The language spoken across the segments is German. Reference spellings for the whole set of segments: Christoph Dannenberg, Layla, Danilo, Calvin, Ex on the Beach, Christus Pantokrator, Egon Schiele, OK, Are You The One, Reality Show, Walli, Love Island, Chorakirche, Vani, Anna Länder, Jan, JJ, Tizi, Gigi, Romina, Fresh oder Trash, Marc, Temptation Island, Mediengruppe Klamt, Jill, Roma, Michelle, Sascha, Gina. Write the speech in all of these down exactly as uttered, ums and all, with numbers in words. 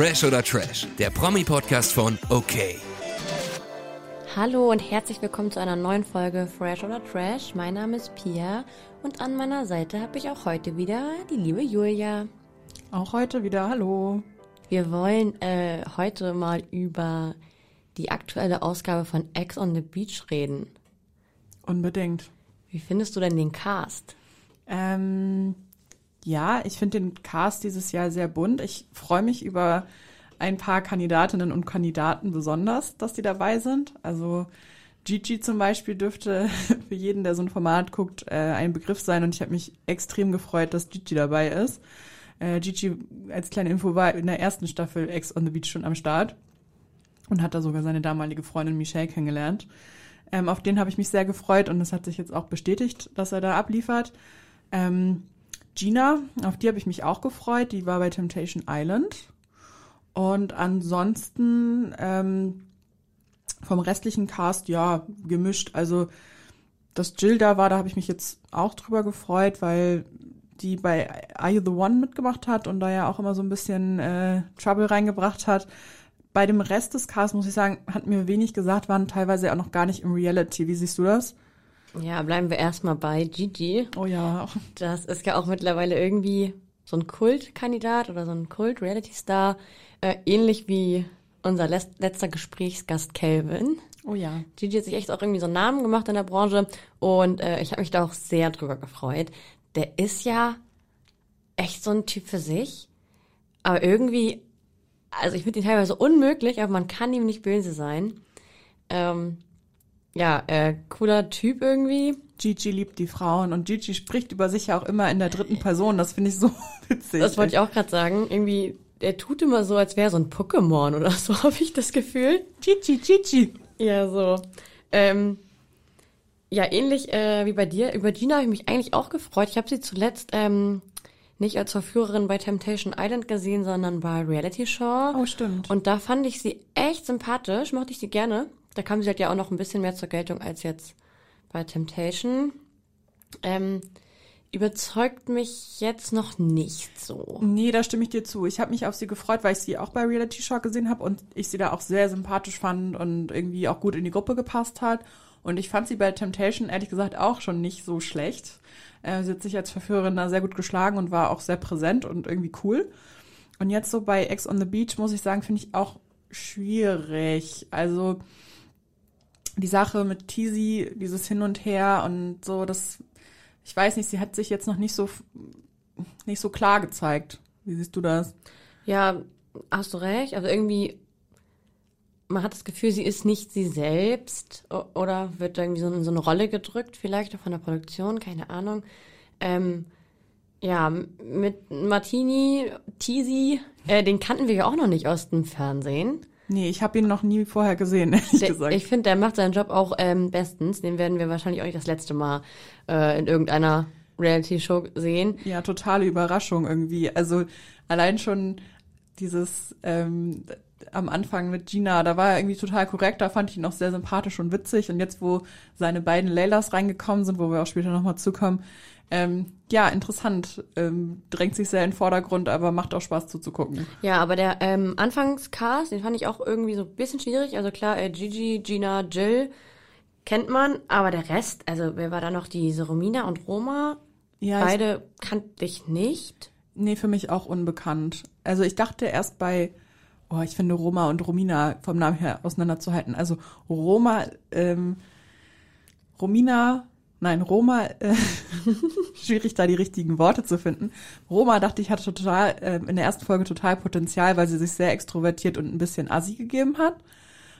Fresh oder Trash, der Promi-Podcast von OK. Hallo und herzlich willkommen zu einer neuen Folge Fresh oder Trash. Mein Name ist Pia und an meiner Seite habe ich auch heute wieder die liebe Julia. Auch heute wieder, hallo. Wir wollen äh, heute mal über die aktuelle Ausgabe von Ex on the Beach reden. Unbedingt. Wie findest du denn den Cast? Ähm, ja, ich finde den Cast dieses Jahr sehr bunt. Ich freue mich über ein paar Kandidatinnen und Kandidaten besonders, dass die dabei sind. Also Gigi zum Beispiel dürfte für jeden, der so ein Format guckt, äh, ein Begriff sein. Und ich habe mich extrem gefreut, dass Gigi dabei ist. Äh, Gigi, als kleine Info, war in der ersten Staffel Ex on the Beach schon am Start und hat da sogar seine damalige Freundin Michelle kennengelernt. Ähm, auf den habe ich mich sehr gefreut und das hat sich jetzt auch bestätigt, dass er da abliefert. Ähm, Gina, auf die habe ich mich auch gefreut, die war bei Temptation Island. Und ansonsten ähm, vom restlichen Cast, ja, gemischt. Also, dass Jill da war, da habe ich mich jetzt auch drüber gefreut, weil die bei Are You The One mitgemacht hat und da ja auch immer so ein bisschen äh, Trouble reingebracht hat. Bei dem Rest des Casts, muss ich sagen, hat mir wenig gesagt, waren teilweise auch noch gar nicht im Reality. Wie siehst du das? Ja, bleiben wir erstmal bei Gigi. Oh ja. Das ist ja auch mittlerweile irgendwie so ein Kultkandidat oder so ein Kult-Reality-Star. Äh, ähnlich wie unser letz- letzter Gesprächsgast Calvin. Oh ja. Gigi hat sich echt auch irgendwie so einen Namen gemacht in der Branche. Und äh, ich habe mich da auch sehr drüber gefreut. Der ist ja echt so ein Typ für sich. Aber irgendwie... Also ich finde ihn teilweise unmöglich, aber man kann ihm nicht böse sein. Ähm, ja, äh, cooler Typ irgendwie. Gigi liebt die Frauen und Gigi spricht über sich ja auch immer in der dritten Person. Das finde ich so witzig. Das wollte ich auch gerade sagen. Irgendwie, er tut immer so, als wäre so ein Pokémon oder so, habe ich das Gefühl. Gigi, Gigi. Ja, so. Ähm, ja, ähnlich äh, wie bei dir. Über Gina habe ich mich eigentlich auch gefreut. Ich habe sie zuletzt... Ähm, nicht als Verführerin bei Temptation Island gesehen, sondern bei Reality Show. Oh, stimmt. Und da fand ich sie echt sympathisch, mochte ich sie gerne. Da kam sie halt ja auch noch ein bisschen mehr zur Geltung als jetzt bei Temptation. Ähm, überzeugt mich jetzt noch nicht so. Nee, da stimme ich dir zu. Ich habe mich auf sie gefreut, weil ich sie auch bei Reality Show gesehen habe und ich sie da auch sehr sympathisch fand und irgendwie auch gut in die Gruppe gepasst hat. Und ich fand sie bei Temptation ehrlich gesagt auch schon nicht so schlecht. Sie hat sich als Verführerin da sehr gut geschlagen und war auch sehr präsent und irgendwie cool. Und jetzt so bei Ex on the Beach, muss ich sagen, finde ich auch schwierig. Also die Sache mit Tizi, dieses Hin und Her und so, das, ich weiß nicht, sie hat sich jetzt noch nicht so, nicht so klar gezeigt. Wie siehst du das? Ja, hast du recht. Also irgendwie, man hat das Gefühl, sie ist nicht sie selbst oder wird irgendwie so in so eine Rolle gedrückt, vielleicht auch von der Produktion, keine Ahnung. Ähm, ja, mit Martini, Tizi, äh, den kannten wir ja auch noch nicht aus dem Fernsehen. Nee, ich habe ihn noch nie vorher gesehen, ehrlich der, gesagt. Ich finde, der macht seinen Job auch ähm, bestens. Den werden wir wahrscheinlich auch nicht das letzte Mal äh, in irgendeiner Reality-Show sehen. Ja, totale Überraschung irgendwie. Also allein schon dieses... Ähm, am Anfang mit Gina, da war er irgendwie total korrekt, da fand ich ihn auch sehr sympathisch und witzig und jetzt, wo seine beiden Laylas reingekommen sind, wo wir auch später nochmal zukommen, ähm, ja, interessant, ähm, drängt sich sehr in den Vordergrund, aber macht auch Spaß zuzugucken. Ja, aber der ähm, Anfangscast, den fand ich auch irgendwie so ein bisschen schwierig, also klar, äh, Gigi, Gina, Jill kennt man, aber der Rest, also wer war da noch, diese Romina und Roma, ja, beide ich, kannte ich nicht. Nee, für mich auch unbekannt. Also ich dachte erst bei Oh, ich finde Roma und Romina vom Namen her auseinanderzuhalten. Also Roma, ähm, Romina, nein, Roma, äh, schwierig da die richtigen Worte zu finden. Roma, dachte ich, hatte total äh, in der ersten Folge total Potenzial, weil sie sich sehr extrovertiert und ein bisschen assi gegeben hat.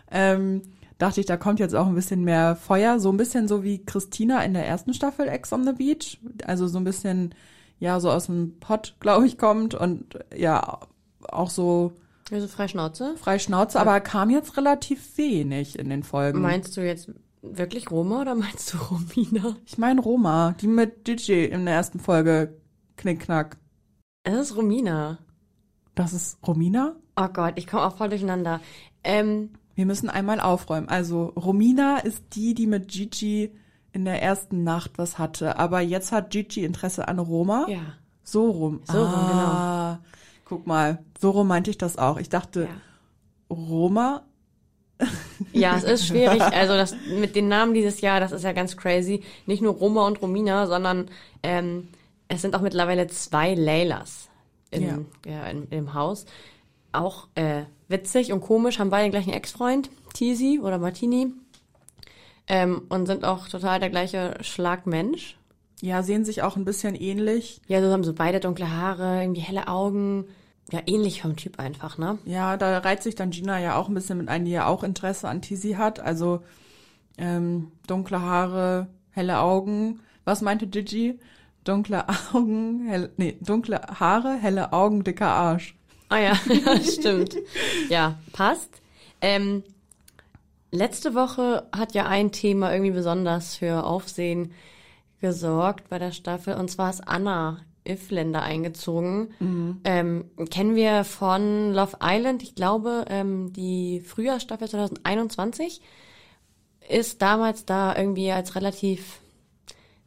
Ähm, dachte ich, da kommt jetzt auch ein bisschen mehr Feuer. So ein bisschen so wie Christina in der ersten Staffel Ex on the Beach. Also so ein bisschen, ja, so aus dem Pott, glaube ich, kommt und ja, auch so... Also frei Schnauze? Frei Schnauze, aber kam jetzt relativ wenig in den Folgen. Meinst du jetzt wirklich Roma oder meinst du Romina? Ich meine Roma, die mit Gigi in der ersten Folge Knickknack. Das ist Romina. Das ist Romina? Oh Gott, ich komme auch voll durcheinander. Ähm, Wir müssen einmal aufräumen. Also Romina ist die, die mit Gigi in der ersten Nacht was hatte, aber jetzt hat Gigi Interesse an Roma? Ja. So rum. So ah. rum, genau. Guck mal, so rum meinte ich das auch. Ich dachte, ja. Roma. Ja, es ist schwierig. Also das mit den Namen dieses Jahr, das ist ja ganz crazy. Nicht nur Roma und Romina, sondern ähm, es sind auch mittlerweile zwei Laylas im, ja. Ja, in, im Haus. Auch äh, witzig und komisch, haben beide den gleichen Ex-Freund, Tizi oder Martini. Ähm, und sind auch total der gleiche Schlagmensch. Ja, sehen sich auch ein bisschen ähnlich. Ja, so haben so beide dunkle Haare, irgendwie helle Augen. Ja, ähnlich vom Typ einfach, ne? Ja, da reizt sich dann Gina ja auch ein bisschen mit ein, die ja auch Interesse an Tizi hat. Also ähm, dunkle Haare, helle Augen. Was meinte Gigi? Dunkle Augen, helle, nee, dunkle Haare, helle Augen, dicker Arsch. Ah ja, ja, stimmt. Ja, passt. Ähm, letzte Woche hat ja ein Thema irgendwie besonders für Aufsehen gesorgt bei der Staffel. Und zwar ist Anna Länder eingezogen. Mhm. Ähm, kennen wir von Love Island, ich glaube, ähm, die Frühjahrsstaffel zwanzig einundzwanzig ist damals da irgendwie als relativ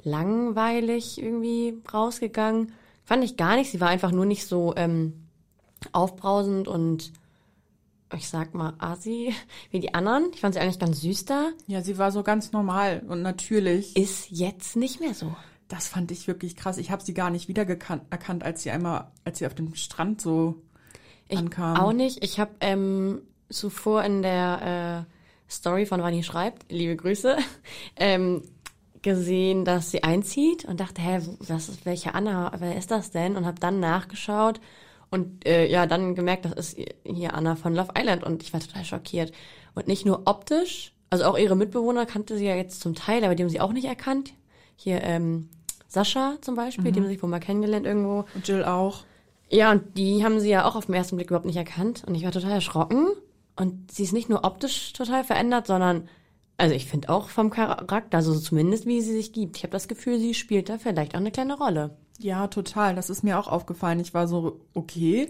langweilig irgendwie rausgegangen. Fand ich gar nicht. Sie war einfach nur nicht so ähm, aufbrausend und ich sag mal assi wie die anderen. Ich fand sie eigentlich ganz süß da. Ja, sie war so ganz normal und natürlich. Ist jetzt nicht mehr so. Das fand ich wirklich krass. Ich habe sie gar nicht wiedererkannt, als sie einmal, als sie auf dem Strand so ich ankam. Ich auch nicht. Ich habe ähm, zuvor in der äh, Story von Vani schreibt, liebe Grüße, ähm, gesehen, dass sie einzieht und dachte, hä, was ist, welche Anna, wer ist das denn? Und habe dann nachgeschaut und äh, ja, dann gemerkt, das ist hier Anna von Love Island und ich war total schockiert. Und nicht nur optisch, also auch ihre Mitbewohner kannte sie ja jetzt zum Teil, aber die haben sie auch nicht erkannt. Hier ähm, Sascha zum Beispiel, mhm. die haben sich wohl mal kennengelernt irgendwo. Und Jill auch. Ja, und die haben sie ja auch auf den ersten Blick überhaupt nicht erkannt. Und ich war total erschrocken. Und sie ist nicht nur optisch total verändert, sondern, also ich finde auch vom Charakter, also zumindest wie sie sich gibt. Ich habe das Gefühl, sie spielt da vielleicht auch eine kleine Rolle. Ja, total. Das ist mir auch aufgefallen. Ich war so, okay,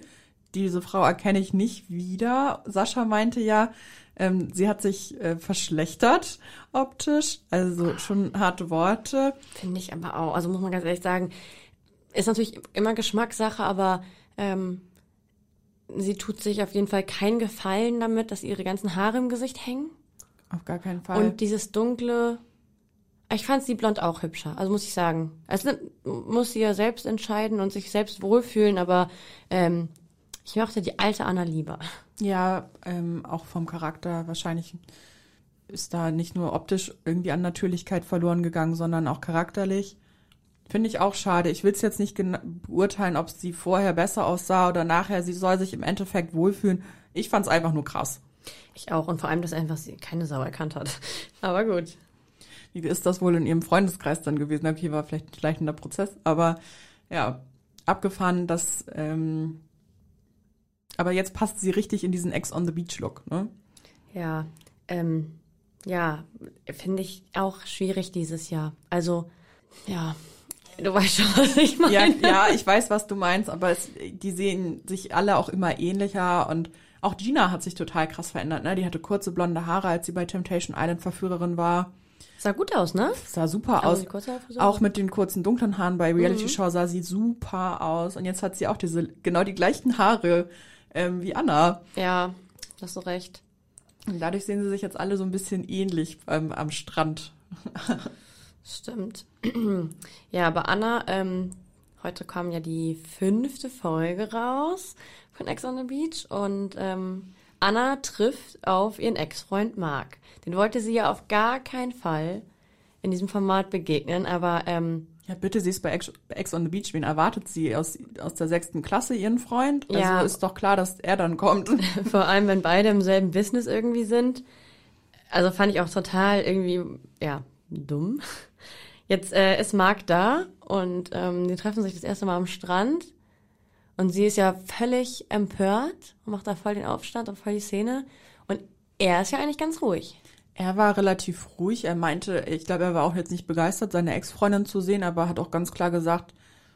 diese Frau erkenne ich nicht wieder. Sascha meinte ja, Ähm, sie hat sich äh, verschlechtert optisch, also schon harte Worte. Finde ich aber auch, also muss man ganz ehrlich sagen, ist natürlich immer Geschmackssache, aber ähm, sie tut sich auf jeden Fall keinen Gefallen damit, dass ihre ganzen Haare im Gesicht hängen. Auf gar keinen Fall. Und dieses dunkle, ich fand sie blond auch hübscher, also muss ich sagen. Also muss sie ja selbst entscheiden und sich selbst wohlfühlen, aber ähm, ich mochte die alte Anna lieber. Ja, ähm, auch vom Charakter wahrscheinlich ist da nicht nur optisch irgendwie an Natürlichkeit verloren gegangen, sondern auch charakterlich. Finde ich auch schade. Ich will es jetzt nicht gena- beurteilen, ob sie vorher besser aussah oder nachher. Sie soll sich im Endeffekt wohlfühlen. Ich fand es einfach nur krass. Ich auch. Und vor allem, dass einfach sie keine Sau erkannt hat. Aber gut. Wie ist das wohl in ihrem Freundeskreis dann gewesen? Okay, war vielleicht ein schleichender Prozess. Aber ja, abgefahren, dass... Ähm, Aber jetzt passt sie richtig in diesen Ex on the Beach Look, ne? Ja, ähm, ja, finde ich auch schwierig dieses Jahr. Also, ja, du weißt schon, was ich meine. Ja, ja, ich weiß, was du meinst, aber es, die sehen sich alle auch immer ähnlicher und auch Gina hat sich total krass verändert, ne? Die hatte kurze blonde Haare, als sie bei Temptation Island Verführerin war. Sah gut aus, ne? Sah super aus. Auch mit den kurzen dunklen Haaren bei Reality mhm. Show sah sie super aus und jetzt hat sie auch diese genau die gleichen Haare. Ähm, wie Anna. Ja, hast du recht. Und dadurch sehen sie sich jetzt alle so ein bisschen ähnlich ähm, am Strand. Stimmt. Ja, aber Anna, ähm, heute kam ja die fünfte Folge raus von Ex on the Beach und ähm, Anna trifft auf ihren Ex-Freund Marc. Den wollte sie ja auf gar keinen Fall in diesem Format begegnen, aber... Ähm, ja, bitte, sie ist bei Ex on the Beach. Wen erwartet sie? Aus, aus der sechsten Klasse ihren Freund? Also ja. Ist doch klar, dass er dann kommt. Vor allem, wenn beide im selben Business irgendwie sind. Also fand ich auch total irgendwie, ja, dumm. Jetzt äh, ist Marc da und ähm, die treffen sich das erste Mal am Strand. Und sie ist ja völlig empört und macht da voll den Aufstand und voll die Szene. Und er ist ja eigentlich ganz ruhig. Er war relativ ruhig. Er meinte, ich glaube, er war auch jetzt nicht begeistert, seine Ex-Freundin zu sehen, aber hat auch ganz klar gesagt,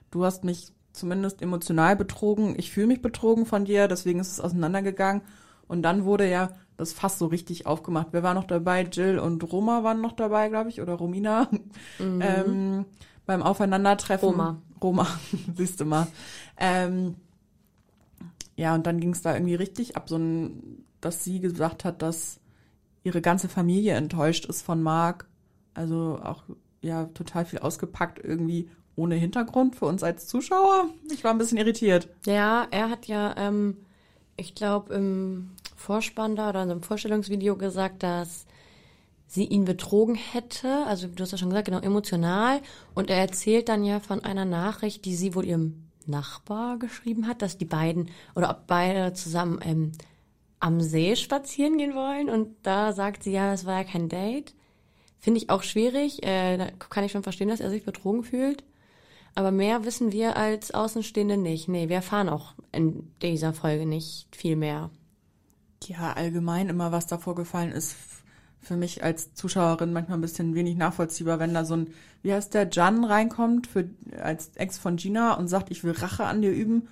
du hast mich zumindest emotional betrogen. Ich fühle mich betrogen von dir, deswegen ist es auseinandergegangen. Und dann wurde ja das Fass so richtig aufgemacht. Wer war noch dabei? Jill und Roma waren noch dabei, glaube ich, oder Romina. Mhm. ähm, beim Aufeinandertreffen. Roma. Roma, siehst du mal. Ähm, Ja, und dann ging es da irgendwie richtig ab, so ein, dass sie gesagt hat, dass ihre ganze Familie enttäuscht ist von Marc. Also auch ja total viel ausgepackt irgendwie ohne Hintergrund für uns als Zuschauer. Ich war ein bisschen irritiert. Ja, er hat ja, ähm, ich glaube, im Vorspann da oder in einem Vorstellungsvideo gesagt, dass sie ihn betrogen hätte. Also du hast ja schon gesagt, genau, emotional. Und er erzählt dann ja von einer Nachricht, die sie wohl ihrem Nachbar geschrieben hat, dass die beiden oder ob beide zusammen ähm, am See spazieren gehen wollen. Und da sagt sie, ja, es war ja kein Date. Finde ich auch schwierig. Äh, da kann ich schon verstehen, dass er sich betrogen fühlt. Aber mehr wissen wir als Außenstehende nicht. Nee, wir erfahren auch in dieser Folge nicht viel mehr. Ja, allgemein immer, was da vorgefallen ist, für mich als Zuschauerin manchmal ein bisschen wenig nachvollziehbar, wenn da so ein, wie heißt der, Jan reinkommt für, als Ex von Gina und sagt, ich will Rache an dir üben,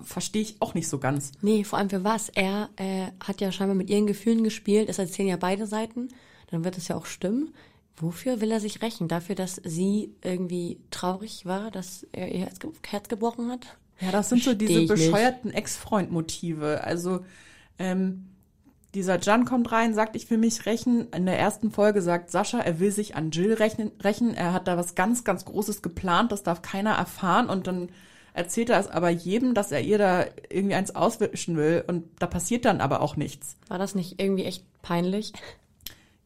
verstehe ich auch nicht so ganz. Nee, vor allem für was? Er äh, hat ja scheinbar mit ihren Gefühlen gespielt, es erzählen ja beide Seiten, dann wird es ja auch stimmen. Wofür will er sich rächen? Dafür, dass sie irgendwie traurig war, dass er ihr Herz, ge- Herz gebrochen hat? Ja, das sind versteh so diese bescheuerten nicht. Ex-Freund-Motive. Also, ähm, dieser Jan kommt rein, sagt, ich will mich rächen. In der ersten Folge sagt Sascha, er will sich an Jill rächen. rächen. Er hat da was ganz, ganz Großes geplant, das darf keiner erfahren. Und dann erzählt er es aber jedem, dass er ihr da irgendwie eins auswischen will. Und da passiert dann aber auch nichts. War das nicht irgendwie echt peinlich?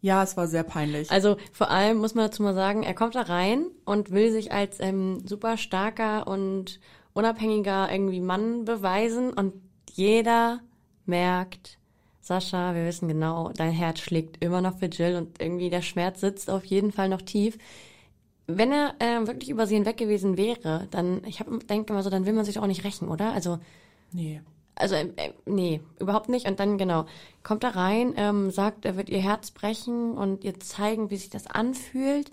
Ja, es war sehr peinlich. Also vor allem muss man dazu mal sagen, er kommt da rein und will sich als ähm, super starker und unabhängiger irgendwie Mann beweisen. Und jeder merkt, Sascha, wir wissen genau, dein Herz schlägt immer noch für Jill und irgendwie der Schmerz sitzt auf jeden Fall noch tief. Wenn er äh, wirklich über sie hinweg gewesen wäre, dann, ich hab, denke immer so, dann will man sich auch nicht rächen, oder? Also, nee. Also, äh, nee, überhaupt nicht. Und dann, genau, kommt er rein, ähm, sagt, er wird ihr Herz brechen und ihr zeigen, wie sich das anfühlt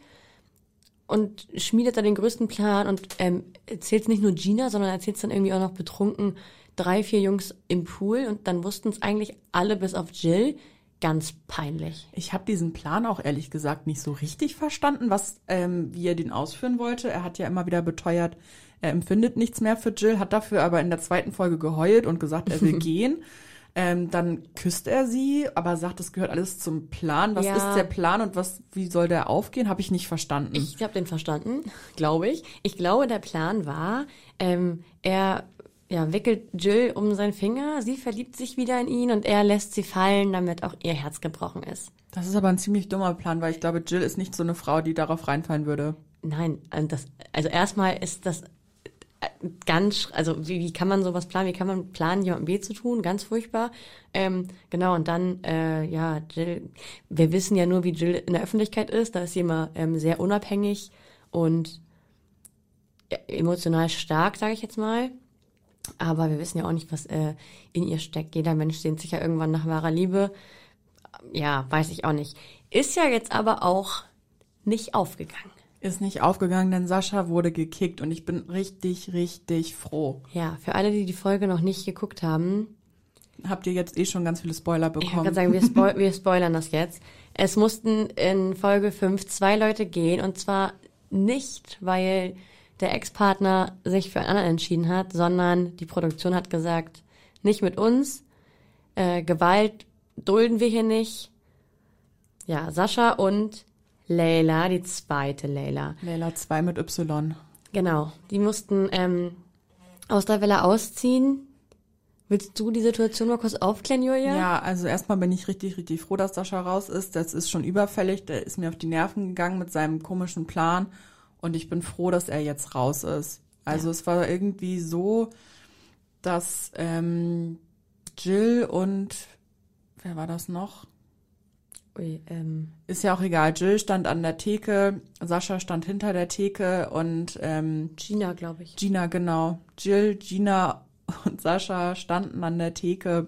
und schmiedet dann den größten Plan und ähm, erzählt es nicht nur Gina, sondern erzählt es dann irgendwie auch noch betrunken, drei, vier Jungs im Pool und dann wussten es eigentlich alle bis auf Jill. Ganz peinlich. Ich habe diesen Plan auch ehrlich gesagt nicht so richtig verstanden, was ähm, wie er den ausführen wollte. Er hat ja immer wieder beteuert, er empfindet nichts mehr für Jill, hat dafür aber in der zweiten Folge geheult und gesagt, er will gehen. Ähm, dann küsst er sie, aber sagt, das gehört alles zum Plan. Was ja. ist der Plan und was, wie soll der aufgehen? Habe ich nicht verstanden. Ich habe den verstanden, glaube ich. Ich glaube, der Plan war, ähm, er... Ja, wickelt Jill um seinen Finger, sie verliebt sich wieder in ihn und er lässt sie fallen, damit auch ihr Herz gebrochen ist. Das ist aber ein ziemlich dummer Plan, weil ich glaube, Jill ist nicht so eine Frau, die darauf reinfallen würde. Nein, das, also erstmal ist das ganz, also wie, wie kann man sowas planen, wie kann man planen, jemandem weh zu tun, ganz furchtbar. Ähm, genau, und dann, äh, ja, Jill, wir wissen ja nur, wie Jill in der Öffentlichkeit ist, da ist sie immer ähm, sehr unabhängig und emotional stark, sage ich jetzt mal. Aber wir wissen ja auch nicht, was äh, in ihr steckt. Jeder Mensch sehnt sich ja irgendwann nach wahrer Liebe. Ja, weiß ich auch nicht. Ist ja jetzt aber auch nicht aufgegangen. Ist nicht aufgegangen, denn Sascha wurde gekickt. Und ich bin richtig, richtig froh. Ja, für alle, die die Folge noch nicht geguckt haben. Habt ihr jetzt eh schon ganz viele Spoiler bekommen. Ich würde sagen, wir, spo- wir spoilern das jetzt. Es mussten in Folge fünf zwei Leute gehen. Und zwar nicht, weil... der Ex-Partner sich für einen anderen entschieden hat, sondern die Produktion hat gesagt, nicht mit uns, äh, Gewalt dulden wir hier nicht. Ja, Sascha und Layla, die zweite Layla. Layla zwei mit Y. Genau, die mussten ähm, aus der Villa ausziehen. Willst du die Situation mal kurz aufklären, Julia? Ja, also erstmal bin ich richtig, richtig froh, dass Sascha raus ist. Das ist schon überfällig, der ist mir auf die Nerven gegangen mit seinem komischen Plan. Und ich bin froh, dass er jetzt raus ist. Also ja. Es war irgendwie so, dass ähm, Jill und, wer war das noch? Ui, ähm. Ist ja auch egal. Jill stand an der Theke, Sascha stand hinter der Theke und ähm, Gina, glaube ich. Gina, genau. Jill, Gina und Sascha standen an der Theke.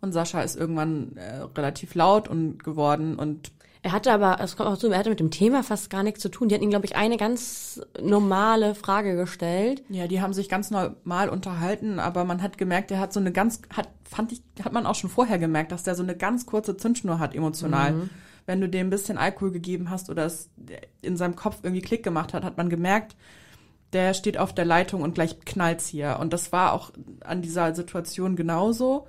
Und Sascha ist irgendwann äh, relativ laut und geworden und er hatte aber, es kommt auch zu, er hatte mit dem Thema fast gar nichts zu tun. Die hatten ihm, glaube ich, eine ganz normale Frage gestellt. Ja, die haben sich ganz normal unterhalten, aber man hat gemerkt, er hat so eine ganz, hat, fand ich, hat man auch schon vorher gemerkt, dass der so eine ganz kurze Zündschnur hat, emotional. Mhm. Wenn du dem ein bisschen Alkohol gegeben hast oder es in seinem Kopf irgendwie Klick gemacht hat, hat man gemerkt, der steht auf der Leitung und gleich knallt's hier. Und das war auch an dieser Situation genauso,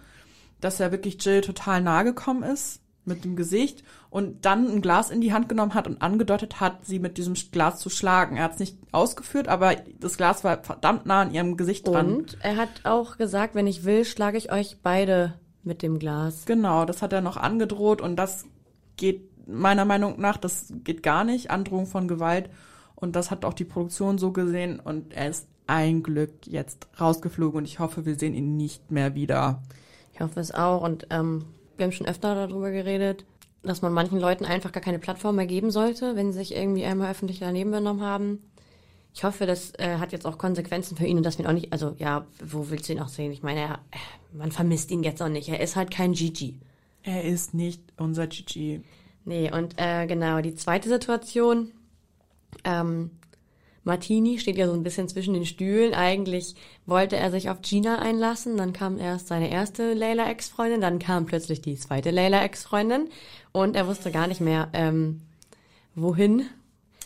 dass er wirklich Jill total nahe gekommen ist mit dem Gesicht und dann ein Glas in die Hand genommen hat und angedeutet hat, sie mit diesem Glas zu schlagen. Er hat es nicht ausgeführt, aber das Glas war verdammt nah an ihrem Gesicht dran. Und er hat auch gesagt, wenn ich will, schlage ich euch beide mit dem Glas. Genau, das hat er noch angedroht und das geht meiner Meinung nach, das geht gar nicht, Androhung von Gewalt. Und das hat auch die Produktion so gesehen und er ist ein Glück jetzt rausgeflogen und ich hoffe, wir sehen ihn nicht mehr wieder. Ich hoffe es auch und ähm, wir haben schon öfter darüber geredet, dass man manchen Leuten einfach gar keine Plattform mehr geben sollte, wenn sie sich irgendwie einmal öffentlich daneben benommen haben. Ich hoffe, das äh, hat jetzt auch Konsequenzen für ihn und dass wir ihn auch nicht, also ja, wo willst du ihn auch sehen? Ich meine, er, man vermisst ihn jetzt auch nicht. Er ist halt kein Gigi. Er ist nicht unser Gigi. Nee, und äh, genau, die zweite Situation, ähm, Martini steht ja so ein bisschen zwischen den Stühlen. Eigentlich wollte er sich auf Gina einlassen, dann kam erst seine erste Layla-Ex-Freundin, dann kam plötzlich die zweite Layla-Ex-Freundin und er wusste gar nicht mehr, ähm, wohin.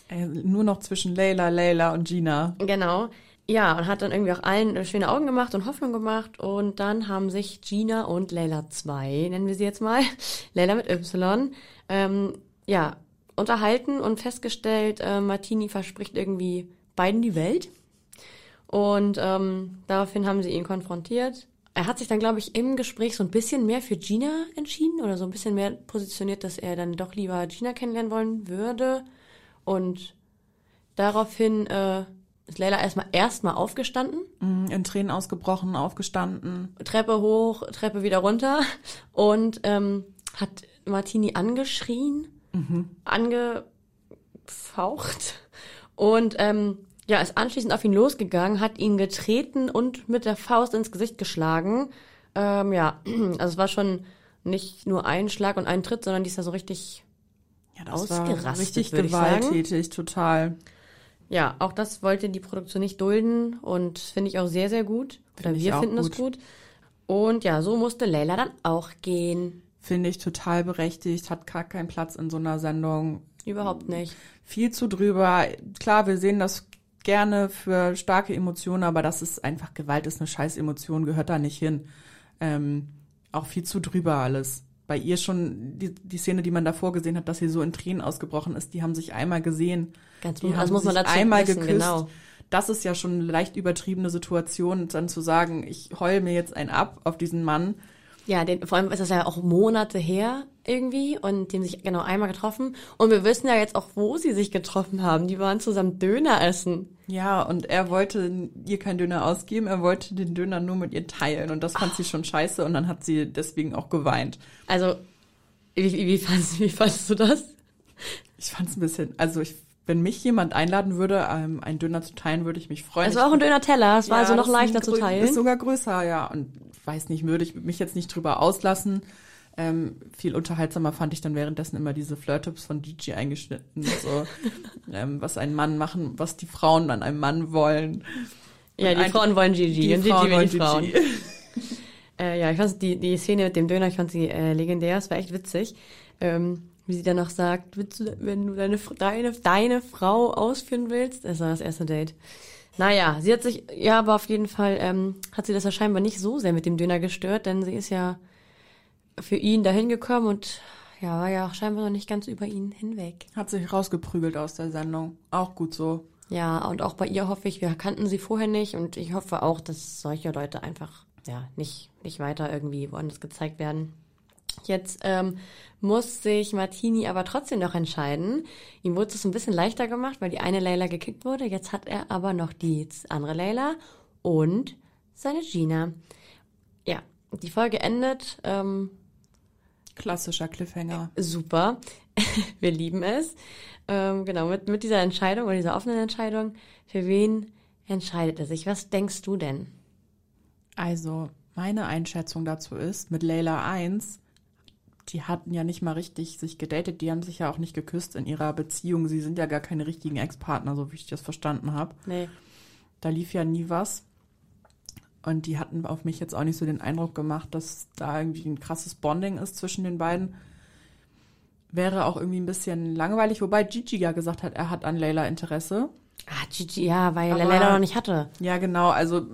Äh, nur noch zwischen Layla, Layla und Gina. Genau, ja, und hat dann irgendwie auch allen schöne Augen gemacht und Hoffnung gemacht und dann haben sich Gina und Layla zwei, nennen wir sie jetzt mal, Layla mit Y, ähm, ja, unterhalten und festgestellt, äh, Martini verspricht irgendwie beiden die Welt. Und ähm, daraufhin haben sie ihn konfrontiert. Er hat sich dann, glaube ich, im Gespräch so ein bisschen mehr für Gina entschieden oder so ein bisschen mehr positioniert, dass er dann doch lieber Gina kennenlernen wollen würde. Und daraufhin äh, ist Layla erstmal erstmal aufgestanden. In Tränen ausgebrochen, aufgestanden. Treppe hoch, Treppe wieder runter. Und ähm, hat Martini angeschrien. Mhm. Angefaucht und ähm, ja, ist anschließend auf ihn losgegangen, hat ihn getreten und mit der Faust ins Gesicht geschlagen. Ähm, ja, also es war schon nicht nur ein Schlag und ein Tritt, sondern die ist ja so richtig ja, das ausgerastet, war richtig gewalttätig, total. Ja, auch das wollte die Produktion nicht dulden und finde ich auch sehr, sehr gut. Oder wir finden das gut. Und ja, so musste Layla dann auch gehen. Finde ich total berechtigt, hat gar keinen Platz in so einer Sendung. Überhaupt nicht. Viel zu drüber. Klar, wir sehen das gerne für starke Emotionen, aber das ist einfach, Gewalt ist eine scheiß Emotion, gehört da nicht hin. Ähm, auch viel zu drüber alles. Bei ihr schon, die, die Szene, die man davor gesehen hat, dass sie so in Tränen ausgebrochen ist, die haben sich einmal gesehen. Ganz gut, das muss man dazu einmal wissen, geküsst. Genau. Das ist ja schon eine leicht übertriebene Situation, dann zu sagen, ich heul mir jetzt einen ab auf diesen Mann. Ja, den, vor allem ist das ja auch Monate her irgendwie und die haben sich genau einmal getroffen. Und wir wissen ja jetzt auch, wo sie sich getroffen haben. Die waren zusammen Döner essen. Ja, und er wollte ihr keinen Döner ausgeben, er wollte den Döner nur mit ihr teilen. Und das fand Ach. sie schon scheiße und dann hat sie deswegen auch geweint. Also, wie, wie, fandst, wie fandst du das? Ich fand's ein bisschen, also ich... Wenn mich jemand einladen würde, einen Döner zu teilen, würde ich mich freuen. Es war auch ein Döner-Teller, es war ja, also noch leichter zu teilen. Ist sogar größer, ja. Und weiß nicht, würde ich mich jetzt nicht drüber auslassen. Ähm, viel unterhaltsamer fand ich dann währenddessen immer diese Flirt-Tipps von Gigi eingeschnitten, so ähm, was ein Mann machen, was die Frauen an einem Mann wollen. Ja, und die ein, Frauen wollen Gigi die und Frauen Gigi wollen die Frauen. Gigi. äh, ja, ich fand die die Szene mit dem Döner, ich fand sie äh, legendär, es war echt witzig. Ähm, Wie sie dann noch sagt, willst du, wenn du deine, deine, deine Frau ausführen willst. Das war das erste Date. Naja, sie hat sich, ja, aber auf jeden Fall ähm, hat sie das ja scheinbar nicht so sehr mit dem Döner gestört, denn sie ist ja für ihn dahin gekommen und ja, war ja auch scheinbar noch nicht ganz über ihn hinweg. Hat sich rausgeprügelt aus der Sendung. Auch gut so. Ja, und auch bei ihr hoffe ich, wir kannten sie vorher nicht und ich hoffe auch, dass solche Leute einfach ja nicht, nicht weiter irgendwie woanders gezeigt werden. Jetzt ähm, muss sich Martini aber trotzdem noch entscheiden. Ihm wurde es ein bisschen leichter gemacht, weil die eine Layla gekickt wurde. Jetzt hat er aber noch die andere Layla und seine Gina. Ja, die Folge endet. Ähm, Klassischer Cliffhanger. Äh, super, wir lieben es. Ähm, genau, mit, mit dieser Entscheidung oder dieser offenen Entscheidung. Für wen entscheidet er sich? Was denkst du denn? Also, meine Einschätzung dazu ist, mit Layla eins... Die hatten ja nicht mal richtig sich gedatet, die haben sich ja auch nicht geküsst in ihrer Beziehung. Sie sind ja gar keine richtigen Ex-Partner, so wie ich das verstanden habe. Nee. Da lief ja nie was. Und die hatten auf mich jetzt auch nicht so den Eindruck gemacht, dass da irgendwie ein krasses Bonding ist zwischen den beiden. Wäre auch irgendwie ein bisschen langweilig, wobei Gigi ja gesagt hat, er hat an Layla Interesse. Ah, Gigi, ja, weil er Layla noch nicht hatte. Ja, genau, also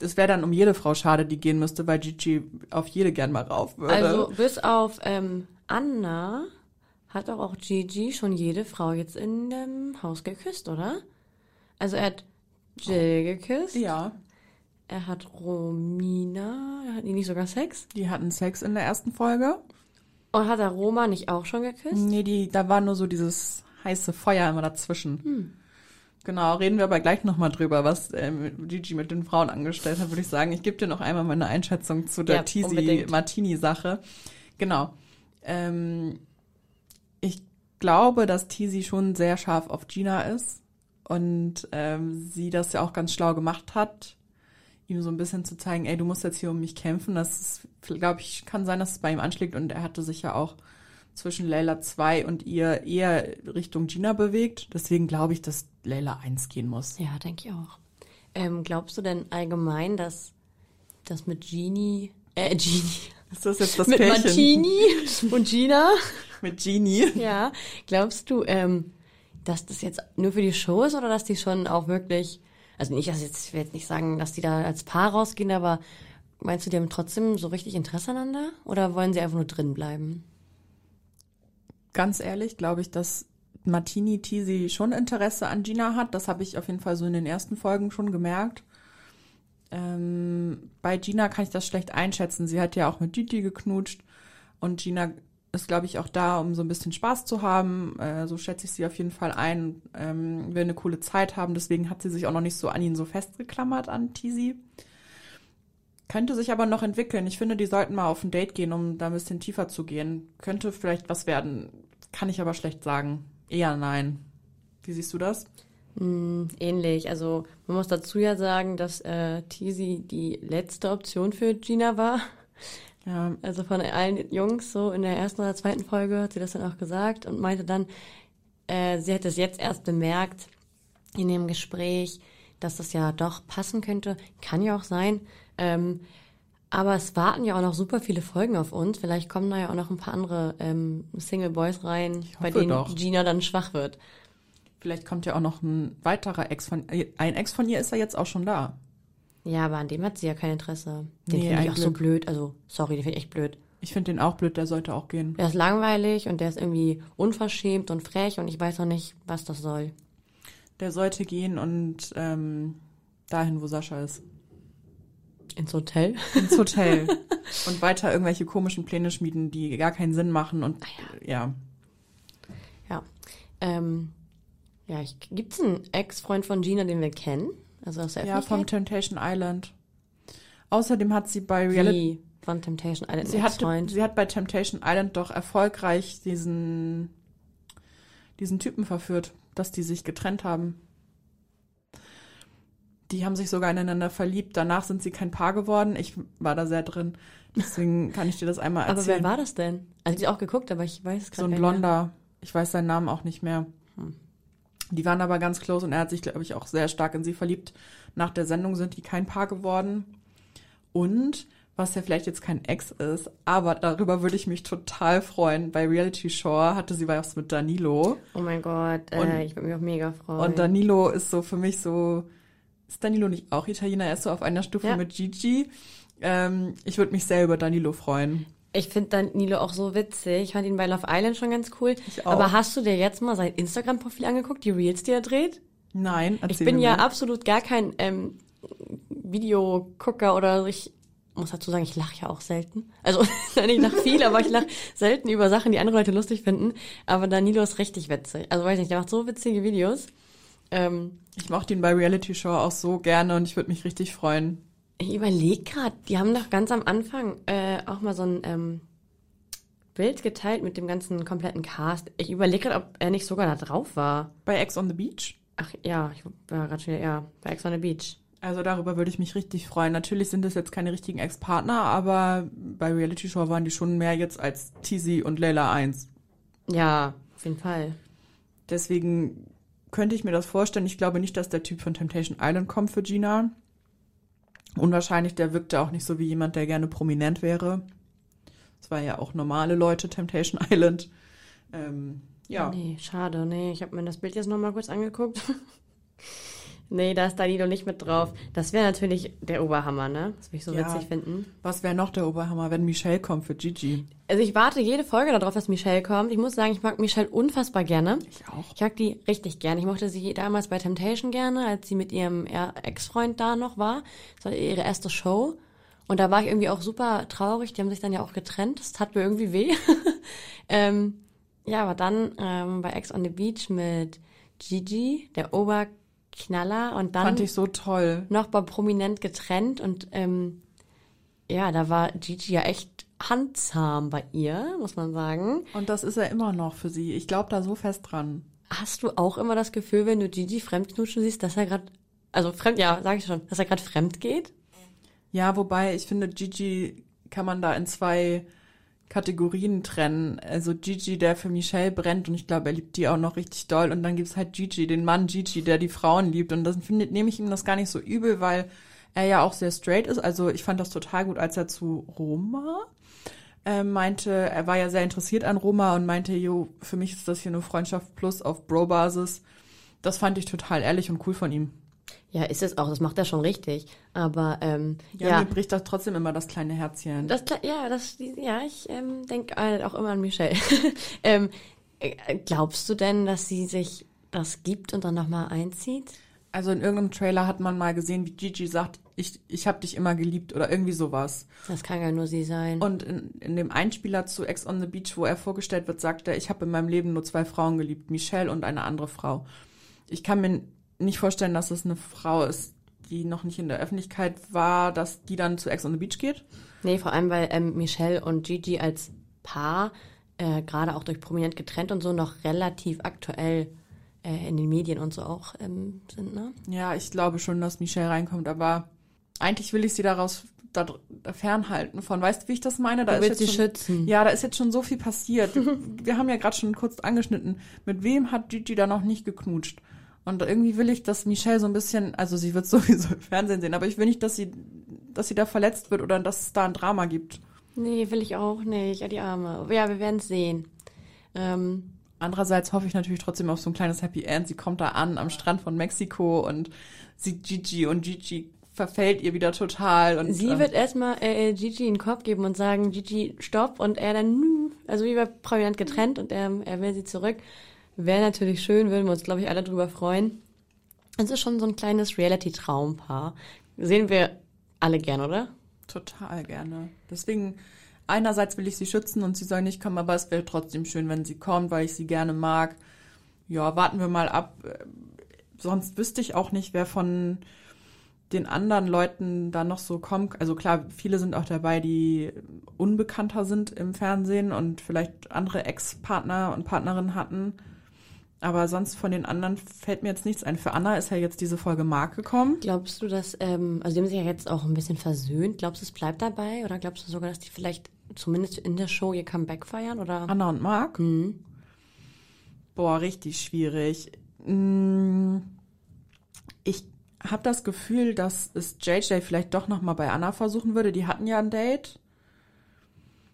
es wäre dann um jede Frau schade, die gehen müsste, weil Gigi auf jede gern mal rauf würde. Also bis auf ähm, Anna hat doch auch Gigi schon jede Frau jetzt in dem Haus geküsst, oder? Also er hat Jill geküsst. Ja. Er hat Romina, hatten die nicht sogar Sex? Die hatten Sex in der ersten Folge. Und hat er Roma nicht auch schon geküsst? Nee, die, da war nur so dieses heiße Feuer immer dazwischen. Hm. Genau, reden wir aber gleich nochmal drüber, was ähm, Gigi mit den Frauen angestellt hat, würde ich sagen. Ich gebe dir noch einmal meine Einschätzung zu der ja, Tizi-Martini-Sache. Genau. Ähm, ich glaube, dass Tizi schon sehr scharf auf Gina ist und ähm, sie das ja auch ganz schlau gemacht hat, ihm so ein bisschen zu zeigen, ey, du musst jetzt hier um mich kämpfen. Das, glaube ich, kann sein, dass es bei ihm anschlägt. Und er hatte sich ja auch zwischen Layla zwei und ihr eher Richtung Gina bewegt. Deswegen glaube ich, dass Layla eins gehen muss. Ja, denke ich auch. Ähm, glaubst du denn allgemein, dass das mit Genie, äh, Genie, ist das jetzt das mit Pärchen? Martini und Gina? Mit Genie? Ja. Glaubst du, ähm, dass das jetzt nur für die Show ist oder dass die schon auch wirklich... Also nicht, dass jetzt, ich will jetzt nicht sagen, dass die da als Paar rausgehen, aber meinst du, die haben trotzdem so richtig Interesse aneinander? Oder wollen sie einfach nur drin bleiben? Ganz ehrlich glaube ich, dass Martini Tizi schon Interesse an Gina hat. Das habe ich auf jeden Fall so in den ersten Folgen schon gemerkt. Ähm, bei Gina kann ich das schlecht einschätzen. Sie hat ja auch mit Gigi geknutscht. Und Gina ist, glaube ich, auch da, um so ein bisschen Spaß zu haben. Äh, so schätze ich sie auf jeden Fall ein. Ähm, will eine coole Zeit haben. Deswegen hat sie sich auch noch nicht so an ihn so festgeklammert, an Tizi. Könnte sich aber noch entwickeln. Ich finde, die sollten mal auf ein Date gehen, um da ein bisschen tiefer zu gehen. Könnte vielleicht was werden. Kann ich aber schlecht sagen. Eher nein. Wie siehst du das? Mm, ähnlich. Also man muss dazu ja sagen, dass äh, Tizi die letzte Option für Gina war. Ja. Also von allen Jungs, so in der ersten oder zweiten Folge hat sie das dann auch gesagt und meinte dann, äh, sie hätte es jetzt erst bemerkt in dem Gespräch, dass das ja doch passen könnte. Kann ja auch sein. Ähm, aber es warten ja auch noch super viele Folgen auf uns. Vielleicht kommen da ja auch noch ein paar andere ähm, Single Boys rein, bei denen doch Gina dann schwach wird. Vielleicht kommt ja auch noch ein weiterer Ex von ihr. Ein Ex von ihr ist ja jetzt auch schon da. Ja, aber an dem hat sie ja kein Interesse. Den nee, finde ich auch Glück. so blöd. Also, sorry, den finde ich echt blöd. Ich finde den auch blöd, der sollte auch gehen. Der ist langweilig und der ist irgendwie unverschämt und frech und ich weiß noch nicht, was das soll. Der sollte gehen und ähm, dahin, wo Sascha ist. Ins Hotel? Ins Hotel. Und weiter irgendwelche komischen Pläne schmieden, die gar keinen Sinn machen und ah ja. Ja. Ja, ähm, ja gibt es einen Ex-Freund von Gina, den wir kennen? Also aus der ja, vom Temptation Island. Außerdem hat sie bei Reality... von Temptation Island sie hatte, sie hat bei Temptation Island doch erfolgreich diesen, diesen Typen verführt, dass die sich getrennt haben. Die haben sich sogar ineinander verliebt. Danach sind sie kein Paar geworden. Ich war da sehr drin. Deswegen kann ich dir das einmal erzählen. Aber wer war das denn? Also ich habe auch geguckt, aber ich weiß es gerade nicht. So ein Blonder. Ich weiß seinen Namen auch nicht mehr. Hm. Die waren aber ganz close und er hat sich, glaube ich, auch sehr stark in sie verliebt. Nach der Sendung sind die kein Paar geworden. Und, was ja vielleicht jetzt kein Ex ist, aber darüber würde ich mich total freuen. Bei Reality Show hatte sie was mit Danilo. Oh mein Gott, äh, und, ich würde mich auch mega freuen. Und Danilo ist so für mich so, ist Danilo nicht auch Italiener? Er ist so auf einer Stufe ja. mit Gigi. Ähm, ich würde mich sehr über Danilo freuen. Ich finde Danilo auch so witzig. Ich fand ihn bei Love Island schon ganz cool. Ich auch. Aber hast du dir jetzt mal sein Instagram-Profil angeguckt, die Reels, die er dreht? Nein, erzähl Ich bin mir. ja absolut gar kein ähm, Videogucker oder ich muss dazu sagen, ich lache ja auch selten. Also nicht nach viel, aber ich lache selten über Sachen, die andere Leute lustig finden. Aber Danilo ist richtig witzig. Also weiß nicht, der macht so witzige Videos. Ähm, ich mochte ihn bei Reality Show auch so gerne und ich würde mich richtig freuen. Ich überlege gerade, die haben doch ganz am Anfang äh, auch mal so ein ähm, Bild geteilt mit dem ganzen kompletten Cast. Ich überlege gerade, ob er nicht sogar da drauf war. Bei Ex on the Beach? Ach ja, ich war gerade schon wieder, ja, bei Ex on the Beach. Also darüber würde ich mich richtig freuen. Natürlich sind das jetzt keine richtigen Ex-Partner, aber bei Reality Show waren die schon mehr jetzt als Tizi und Layla eins. Ja, auf jeden Fall. Deswegen könnte ich mir das vorstellen. Ich glaube nicht, dass der Typ von Temptation Island kommt für Gina. Unwahrscheinlich, der wirkte auch nicht so wie jemand, der gerne prominent wäre. Das war ja auch normale Leute, Temptation Island. Ähm, ja. Nee, schade. Nee, ich habe mir das Bild jetzt nochmal kurz angeguckt. Nee, da ist Danilo nicht mit drauf. Das wäre natürlich der Oberhammer, ne? Das würde ich so ja. witzig finden. Was wäre noch der Oberhammer, wenn Michelle kommt für Gigi? Also ich warte jede Folge darauf, dass Michelle kommt. Ich muss sagen, ich mag Michelle unfassbar gerne. Ich auch. Ich mag die richtig gerne. Ich mochte sie damals bei Temptation gerne, als sie mit ihrem Ex-Freund da noch war. Das war ihre erste Show. Und da war ich irgendwie auch super traurig. Die haben sich dann ja auch getrennt. Das tat mir irgendwie weh. ähm, ja, aber dann ähm, bei Ex on the Beach mit Gigi, der Ober Knaller und dann fand ich so toll. Noch mal prominent getrennt und ähm, ja, da war Gigi ja echt handsam bei ihr, muss man sagen. Und das ist ja immer noch für sie. Ich glaube da so fest dran. Hast du auch immer das Gefühl, wenn du Gigi fremdknutschen siehst, dass er gerade, also fremd, ja, sag ich schon, dass er gerade fremd geht? Ja, wobei ich finde, Gigi kann man da in zwei Kategorien trennen. Also Gigi, der für Michelle brennt und ich glaube, er liebt die auch noch richtig doll. Und dann gibt's halt Gigi, den Mann Gigi, der die Frauen liebt. Und das finde, nehme ich ihm das gar nicht so übel, weil er ja auch sehr straight ist. Also ich fand das total gut, als er zu Roma äh, meinte, er war ja sehr interessiert an Roma und meinte, jo, für mich ist das hier nur Freundschaft plus auf Bro-Basis. Das fand ich total ehrlich und cool von ihm. Ja, ist es auch. Das macht er schon richtig. Aber, ähm, ja. ja. Mir bricht doch trotzdem immer das kleine Herzchen. Das, ja, das, ja, ich ähm, denke äh, auch immer an Michelle. ähm, äh, glaubst du denn, dass sie sich das gibt und dann nochmal einzieht? Also in irgendeinem Trailer hat man mal gesehen, wie Gigi sagt, ich, ich hab dich immer geliebt oder irgendwie sowas. Das kann ja nur sie sein. Und in, in dem Einspieler zu Ex on the Beach, wo er vorgestellt wird, sagt er, ich habe in meinem Leben nur zwei Frauen geliebt, Michelle und eine andere Frau. Ich kann mir nicht vorstellen, dass es eine Frau ist, die noch nicht in der Öffentlichkeit war, dass die dann zu Ex on the Beach geht? Nee, vor allem, weil ähm, Michelle und Gigi als Paar, äh, gerade auch durch prominent getrennt und so, noch relativ aktuell äh, in den Medien und so auch ähm, sind, ne? Ja, ich glaube schon, dass Michelle reinkommt, aber eigentlich will ich sie daraus da, da fernhalten von, weißt du, wie ich das meine? Da du willst sie schützen. Ja, da ist jetzt schon so viel passiert. wir, wir haben ja gerade schon kurz angeschnitten, mit wem hat Gigi da noch nicht geknutscht? Und irgendwie will ich, dass Michelle so ein bisschen, also sie wird sowieso im Fernsehen sehen, aber ich will nicht, dass sie, dass sie da verletzt wird oder dass es da ein Drama gibt. Nee, will ich auch nicht. Ja, die Arme. Ja, wir werden es sehen. Ähm. Andererseits hoffe ich natürlich trotzdem auf so ein kleines Happy End. Sie kommt da an, am Strand von Mexiko und sieht Gigi und Gigi verfällt ihr wieder total. Und sie ähm, wird erstmal äh, Gigi einen Korb geben und sagen, Gigi, stopp. Und er dann, also wie bei Prominent getrennt und ähm, er will sie zurück. Wäre natürlich schön, würden wir uns, glaube ich, alle drüber freuen. Es ist schon so ein kleines Reality-Traumpaar. Sehen wir alle gern, oder? Total gerne. Deswegen, einerseits will ich sie schützen und sie soll nicht kommen, aber es wäre trotzdem schön, wenn sie kommt, weil ich sie gerne mag. Ja, warten wir mal ab. Sonst wüsste ich auch nicht, wer von den anderen Leuten da noch so kommt. Also klar, viele sind auch dabei, die unbekannter sind im Fernsehen und vielleicht andere Ex-Partner und Partnerinnen hatten. Aber sonst von den anderen fällt mir jetzt nichts ein. Für Anna ist ja jetzt diese Folge Marc gekommen. Glaubst du, dass, ähm, also die haben sich ja jetzt auch ein bisschen versöhnt. Glaubst du, es bleibt dabei? Oder glaubst du sogar, dass die vielleicht zumindest in der Show ihr Comeback feiern? Oder? Anna und Marc? Mhm. Boah, richtig schwierig. Ich habe das Gefühl, dass es J J vielleicht doch nochmal bei Anna versuchen würde. Die hatten ja ein Date.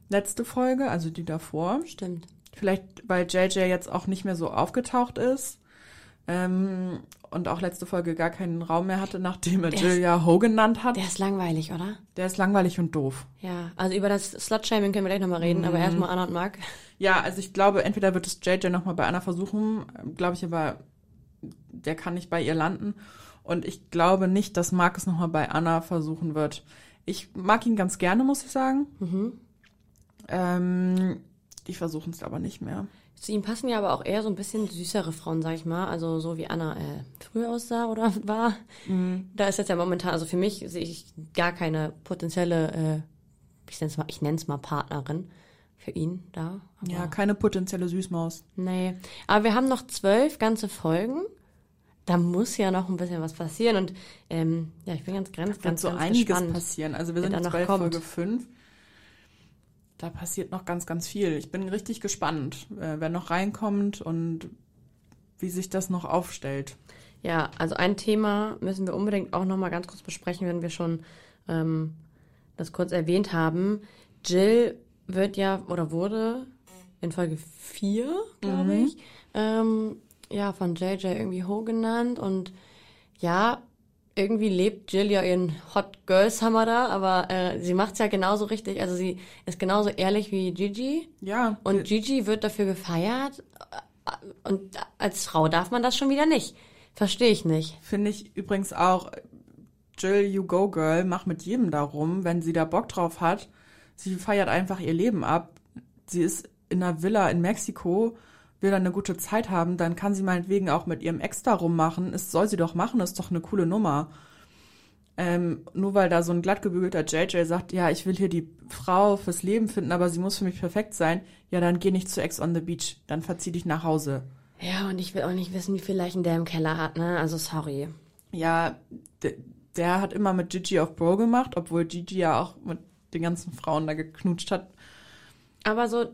Letzte Folge, also die davor. Stimmt. Vielleicht, weil J J jetzt auch nicht mehr so aufgetaucht ist ähm, und auch letzte Folge gar keinen Raum mehr hatte, nachdem er der Jill ja Ho genannt hat. Der ist langweilig, oder? Der ist langweilig und doof. Ja, also über das Slut-Shaming können wir gleich nochmal reden, mhm. aber erstmal Anna und Marc. Ja, also ich glaube, entweder wird es J J nochmal bei Anna versuchen, glaube ich, aber der kann nicht bei ihr landen. Und ich glaube nicht, dass Marc es nochmal bei Anna versuchen wird. Ich mag ihn ganz gerne, muss ich sagen. Mhm. Ähm... Die versuchen es aber nicht mehr. Zu ihm passen ja aber auch eher so ein bisschen süßere Frauen, sag ich mal. Also so wie Anna äh, früher aussah oder war. Mhm. Da ist jetzt ja momentan, also für mich sehe ich gar keine potenzielle, äh, ich nenne es mal, ich nenne es mal Partnerin für ihn da. Aber ja, keine potenzielle Süßmaus. Nee, aber wir haben noch zwölf ganze Folgen. Da muss ja noch ein bisschen was passieren. Und ähm, ja, ich bin ganz, ganz, da ganz, ganz, so ganz einiges gespannt, passieren. Also wir sind jetzt bei Folge fünf. Da passiert noch ganz, ganz viel. Ich bin richtig gespannt, wer noch reinkommt und wie sich das noch aufstellt. Ja, also ein Thema müssen wir unbedingt auch nochmal ganz kurz besprechen, wenn wir schon ähm, das kurz erwähnt haben. Jill wird ja oder wurde in Folge vier, glaube mhm. ich, ähm, ja, von J J irgendwie Ho genannt und ja, irgendwie lebt Jill ja ihren Hot Girl Summer da, aber äh, sie macht's ja genauso richtig, also sie ist genauso ehrlich wie Gigi. Ja. Und Gigi wird dafür gefeiert und als Frau darf man das schon wieder nicht. Verstehe ich nicht. Finde ich übrigens auch, Jill, you go girl, mach mit jedem darum, wenn sie da Bock drauf hat. Sie feiert einfach ihr Leben ab. Sie ist in einer Villa in Mexiko, will dann eine gute Zeit haben, dann kann sie meinetwegen auch mit ihrem Ex da rummachen. Das soll sie doch machen, das ist doch eine coole Nummer. Ähm, nur weil da so ein glattgebügelter J J sagt, ja, ich will hier die Frau fürs Leben finden, aber sie muss für mich perfekt sein. Ja, dann geh nicht zu Ex on the Beach, dann verzieh dich nach Hause. Ja, und ich will auch nicht wissen, wie viel Leichen der im Keller hat, ne? Also sorry. Ja, der, der hat immer mit Gigi auf Bro gemacht, obwohl Gigi ja auch mit den ganzen Frauen da geknutscht hat. Aber so,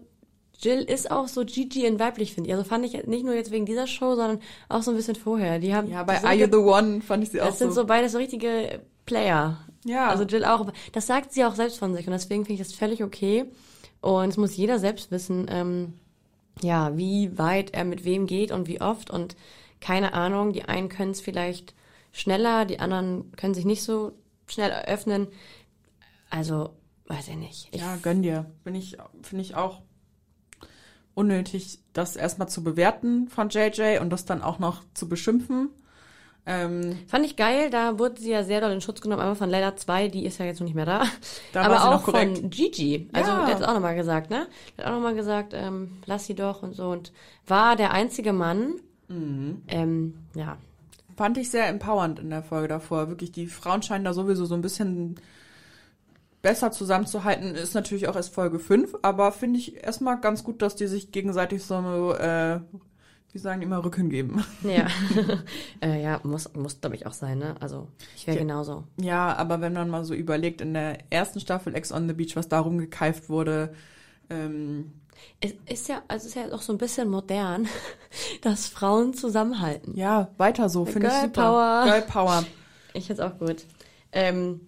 Jill ist auch so Gigi in weiblich, finde ich. Also fand ich nicht nur jetzt wegen dieser Show, sondern auch so ein bisschen vorher. Die haben, ja, bei Are You The One fand ich sie auch so. Das sind so beides so richtige Player. Ja. Also Jill auch. Das sagt sie auch selbst von sich und deswegen finde ich das völlig okay. Und es muss jeder selbst wissen, ähm, ja, wie weit er mit wem geht und wie oft und keine Ahnung. Die einen können es vielleicht schneller, die anderen können sich nicht so schnell öffnen. Also, weiß ich nicht. Ich ja, gönn dir. Bin ich, finde ich auch unnötig, das erstmal zu bewerten von J J und das dann auch noch zu beschimpfen. Ähm, Fand ich geil, da wurde sie ja sehr doll in Schutz genommen, einmal von Layla zwei, die ist ja jetzt noch nicht mehr da. da Aber auch von Gigi, also ja. Der hat es auch nochmal gesagt, ne? Der hat auch nochmal gesagt, ähm, lass sie doch und so und war der einzige Mann, mhm. ähm, ja. Fand ich sehr empowernd in der Folge davor, wirklich, die Frauen scheinen da sowieso so ein bisschen besser zusammenzuhalten, ist natürlich auch erst Folge fünf, aber finde ich erstmal ganz gut, dass die sich gegenseitig so eine, äh, wie sagen die immer, Rücken geben. Ja, äh, ja muss, muss glaube ich auch sein, ne? Also ich wäre ja, genauso. Ja, aber wenn man mal so überlegt, in der ersten Staffel Ex on the Beach, was da rumgekeift wurde, ähm, es ist ja, also es ist ja auch so ein bisschen modern, dass Frauen zusammenhalten. Ja, weiter so, finde ich super. Power. Girl Power. Ich finde es auch gut. Ähm,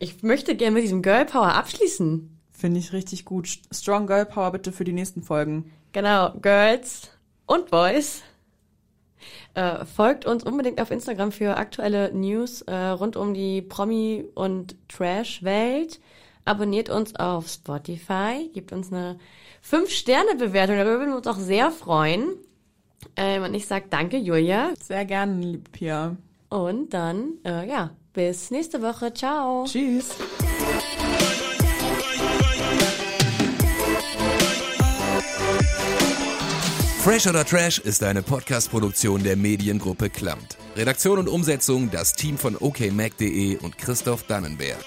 Ich möchte gerne mit diesem Girl Power abschließen. Finde ich richtig gut. Strong Girl Power bitte für die nächsten Folgen. Genau, Girls und Boys. Äh, folgt uns unbedingt auf Instagram für aktuelle News äh, rund um die Promi- und Trash-Welt. Abonniert uns auf Spotify. Gebt uns eine fünf Sterne Bewertung. Darüber würden wir uns auch sehr freuen. Ähm, und ich sage danke, Julia. Sehr gerne, lieb Pia. Und dann, äh, ja... Bis nächste Woche. Ciao. Tschüss. Fresh oder Trash ist eine Podcast-Produktion der Mediengruppe Klamt. Redaktion und Umsetzung das Team von o k mac punkt de und Christoph Dannenberg.